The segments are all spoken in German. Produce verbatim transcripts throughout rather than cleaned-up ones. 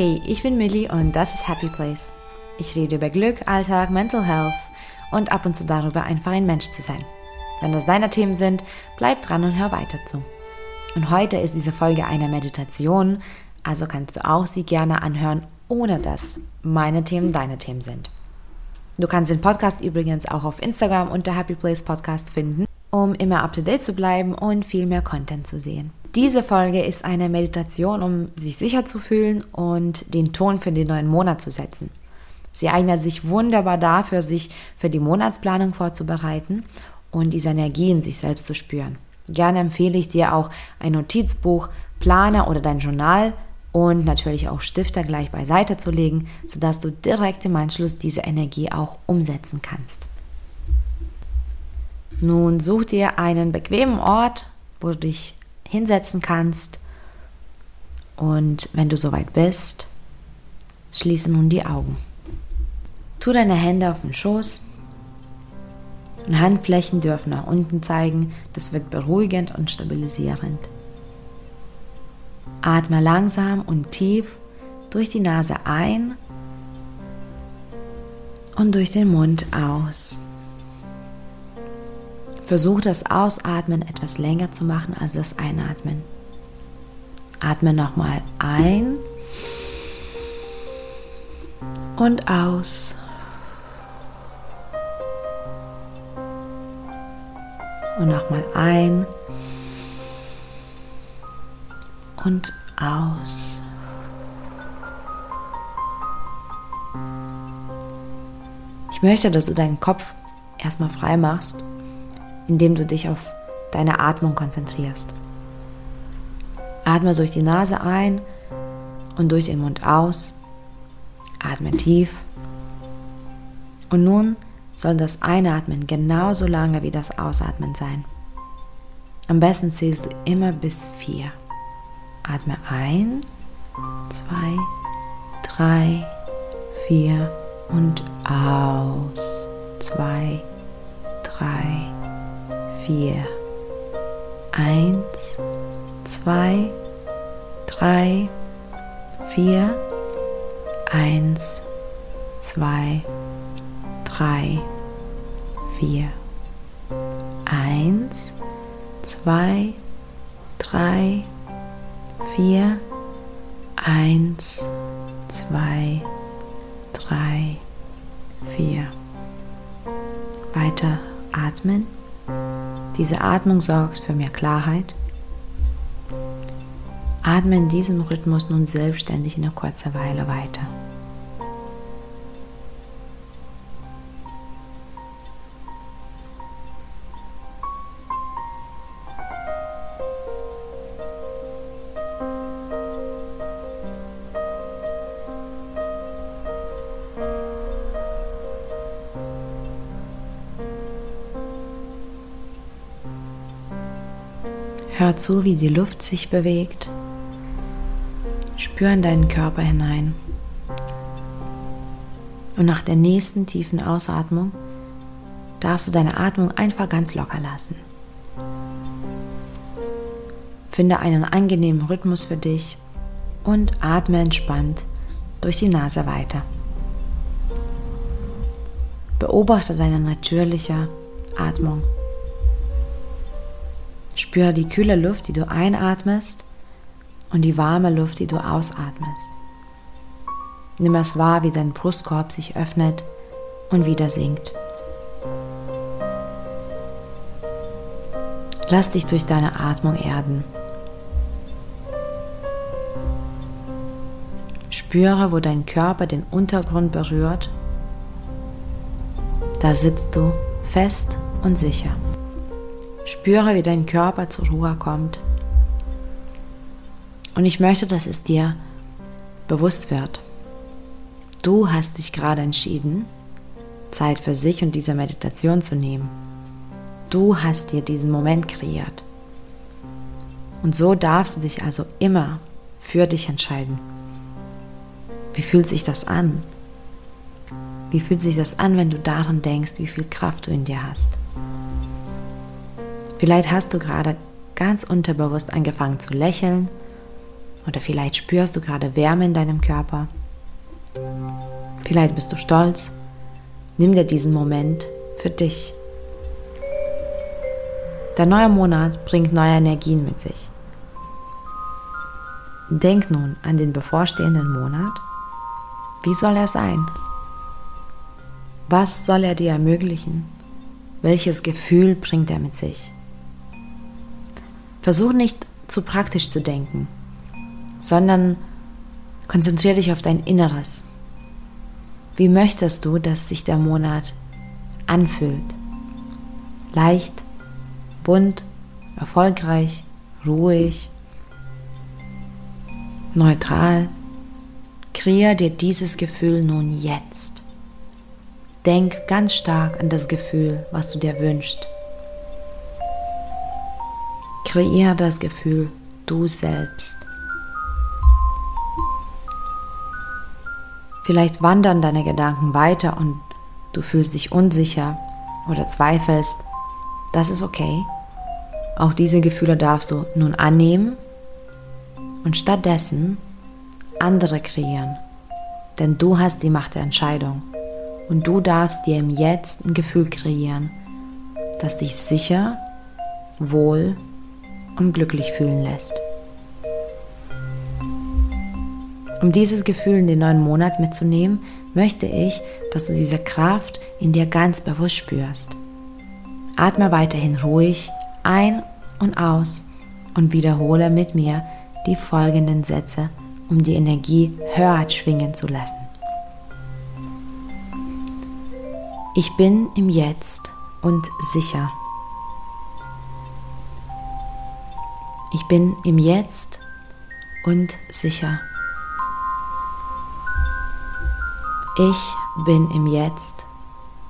Hey, ich bin Millie und das ist Happy Place. Ich rede über Glück, Alltag, Mental Health und ab und zu darüber, einfach ein Mensch zu sein. Wenn das deine Themen sind, bleib dran und hör weiter zu. Und heute ist diese Folge eine Meditation, also kannst du auch sie gerne anhören, ohne dass meine Themen deine Themen sind. Du kannst den Podcast übrigens auch auf Instagram unter Happy Place Podcast finden, um immer up to date zu bleiben und viel mehr Content zu sehen. Diese Folge ist eine Meditation, um sich sicher zu fühlen und den Ton für den neuen Monat zu setzen. Sie eignet sich wunderbar dafür, sich für die Monatsplanung vorzubereiten und diese Energie in sich selbst zu spüren. Gerne empfehle ich dir auch ein Notizbuch, Planer oder dein Journal und natürlich auch Stifter gleich beiseite zu legen, sodass du direkt im Anschluss diese Energie auch umsetzen kannst. Nun such dir einen bequemen Ort, wo du dich hinsetzen kannst, und wenn du soweit bist, schließe nun die Augen. Tu deine Hände auf den Schoß und Handflächen dürfen nach unten zeigen, das wirkt beruhigend und stabilisierend. Atme langsam und tief durch die Nase ein und durch den Mund aus. Versuch das Ausatmen etwas länger zu machen als das Einatmen. Atme nochmal ein und aus. Und nochmal ein und aus. Ich möchte, dass du deinen Kopf erstmal frei machst, indem du dich auf deine Atmung konzentrierst. Atme durch die Nase ein und durch den Mund aus. Atme tief. Und nun soll das Einatmen genauso lange wie das Ausatmen sein. Am besten zählst du immer bis vier. Atme ein, zwei, drei, vier und aus. Zwei, drei, vier, eins, zwei, drei, vier, eins, zwei, drei, vier, eins, zwei, drei, vier, eins, zwei, drei, vier. Weiter atmen. Diese Atmung sorgt für mehr Klarheit. Atme in diesem Rhythmus nun selbstständig eine kurze Weile weiter. Hör zu, wie die Luft sich bewegt. Spür in deinen Körper hinein. Und nach der nächsten tiefen Ausatmung darfst du deine Atmung einfach ganz locker lassen. Finde einen angenehmen Rhythmus für dich und atme entspannt durch die Nase weiter. Beobachte deine natürliche Atmung. Spüre die kühle Luft, die du einatmest, und die warme Luft, die du ausatmest. Nimm es wahr, wie dein Brustkorb sich öffnet und wieder sinkt. Lass dich durch deine Atmung erden. Spüre, wo dein Körper den Untergrund berührt. Da sitzt du fest und sicher. Spüre, wie dein Körper zur Ruhe kommt. Und ich möchte, dass es dir bewusst wird. Du hast dich gerade entschieden, Zeit für sich und diese Meditation zu nehmen. Du hast dir diesen Moment kreiert. Und so darfst du dich also immer für dich entscheiden. Wie fühlt sich das an? Wie fühlt sich das an, wenn du daran denkst, wie viel Kraft du in dir hast? Vielleicht hast du gerade ganz unterbewusst angefangen zu lächeln Oder vielleicht spürst du gerade Wärme in deinem Körper. Vielleicht bist du stolz. Nimm dir diesen Moment für dich. Der neue Monat bringt neue Energien mit sich. Denk nun an den bevorstehenden Monat. Wie soll er sein? Was soll er dir ermöglichen? Welches Gefühl bringt er mit sich? Versuch nicht zu praktisch zu denken, sondern konzentriere dich auf dein Inneres. Wie möchtest du, dass sich der Monat anfühlt? Leicht, bunt, erfolgreich, ruhig, neutral. Kreier dir dieses Gefühl nun jetzt. Denk ganz stark an das Gefühl, was du dir wünschst. Kreier das Gefühl du selbst. Vielleicht wandern deine Gedanken weiter und du fühlst dich unsicher oder zweifelst. Das ist okay. Auch diese Gefühle darfst du nun annehmen und stattdessen andere kreieren, denn du hast die Macht der Entscheidung und du darfst dir im Jetzt ein Gefühl kreieren, das dich sicher, wohl und glücklich fühlen lässt. Um dieses Gefühl in den neuen Monat mitzunehmen, möchte ich, dass du diese Kraft in dir ganz bewusst spürst. Atme weiterhin ruhig ein und aus und wiederhole mit mir die folgenden Sätze, um die Energie höher schwingen zu lassen. Ich bin im Jetzt und sicher. Ich bin im Jetzt und sicher. Ich bin im Jetzt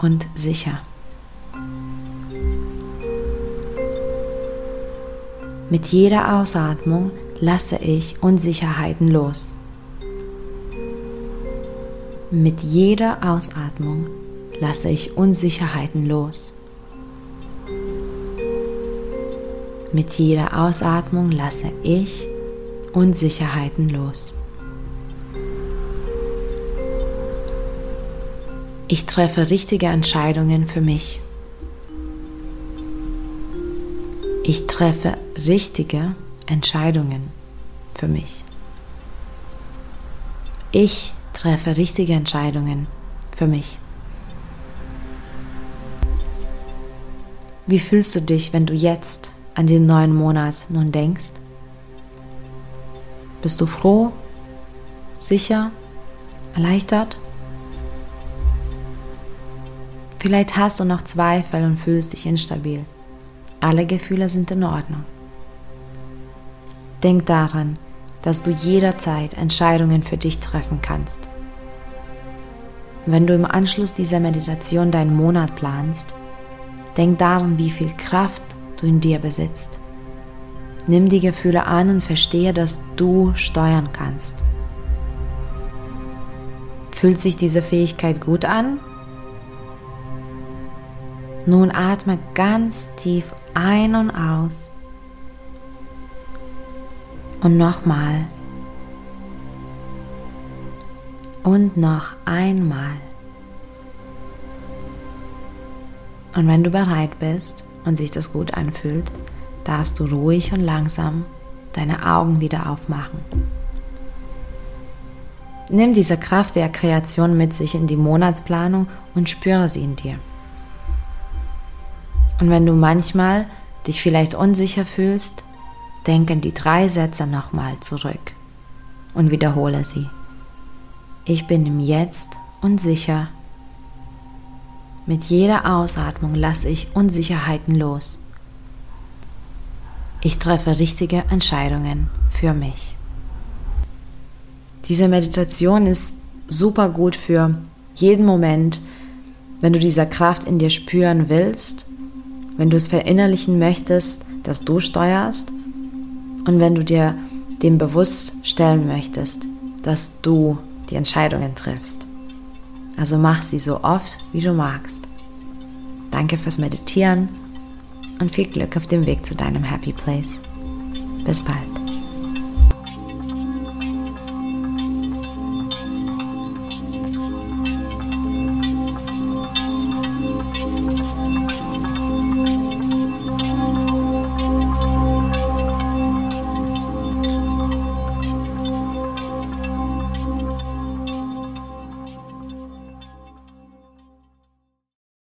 und sicher. Mit jeder Ausatmung lasse ich Unsicherheiten los. Mit jeder Ausatmung lasse ich Unsicherheiten los. Mit jeder Ausatmung lasse ich Unsicherheiten los. Ich treffe richtige Entscheidungen für mich. Ich treffe richtige Entscheidungen für mich. Ich treffe richtige Entscheidungen für mich. Wie fühlst du dich, wenn du jetzt an den neuen Monat nun denkst? Bist du froh, sicher, erleichtert? Vielleicht hast du noch Zweifel und fühlst dich instabil. Alle Gefühle sind in Ordnung. Denk daran, dass du jederzeit Entscheidungen für dich treffen kannst. Wenn du im Anschluss dieser Meditation deinen Monat planst, denk daran, wie viel Kraft du in dir besitzt. Nimm die Gefühle an und verstehe, dass du steuern kannst. Fühlt sich diese Fähigkeit gut an? Nun atme ganz tief ein und aus. Und nochmal. Und noch einmal. Und wenn du bereit bist und sich das gut anfühlt, darfst du ruhig und langsam deine Augen wieder aufmachen. Nimm diese Kraft der Kreation mit sich in die Monatsplanung und spüre sie in dir. Und wenn du manchmal dich vielleicht unsicher fühlst, denk an die drei Sätze nochmal zurück und wiederhole sie. Ich bin im Jetzt und sicher. Mit jeder Ausatmung lasse ich Unsicherheiten los. Ich treffe richtige Entscheidungen für mich. Diese Meditation ist super gut für jeden Moment, wenn du diese Kraft in dir spüren willst, wenn du es verinnerlichen möchtest, dass du steuerst. Und wenn du dir dem bewusst stellen möchtest, dass du die Entscheidungen triffst. Also mach sie so oft, wie du magst. Danke fürs Meditieren und viel Glück auf dem Weg zu deinem Happy Place. Bis bald.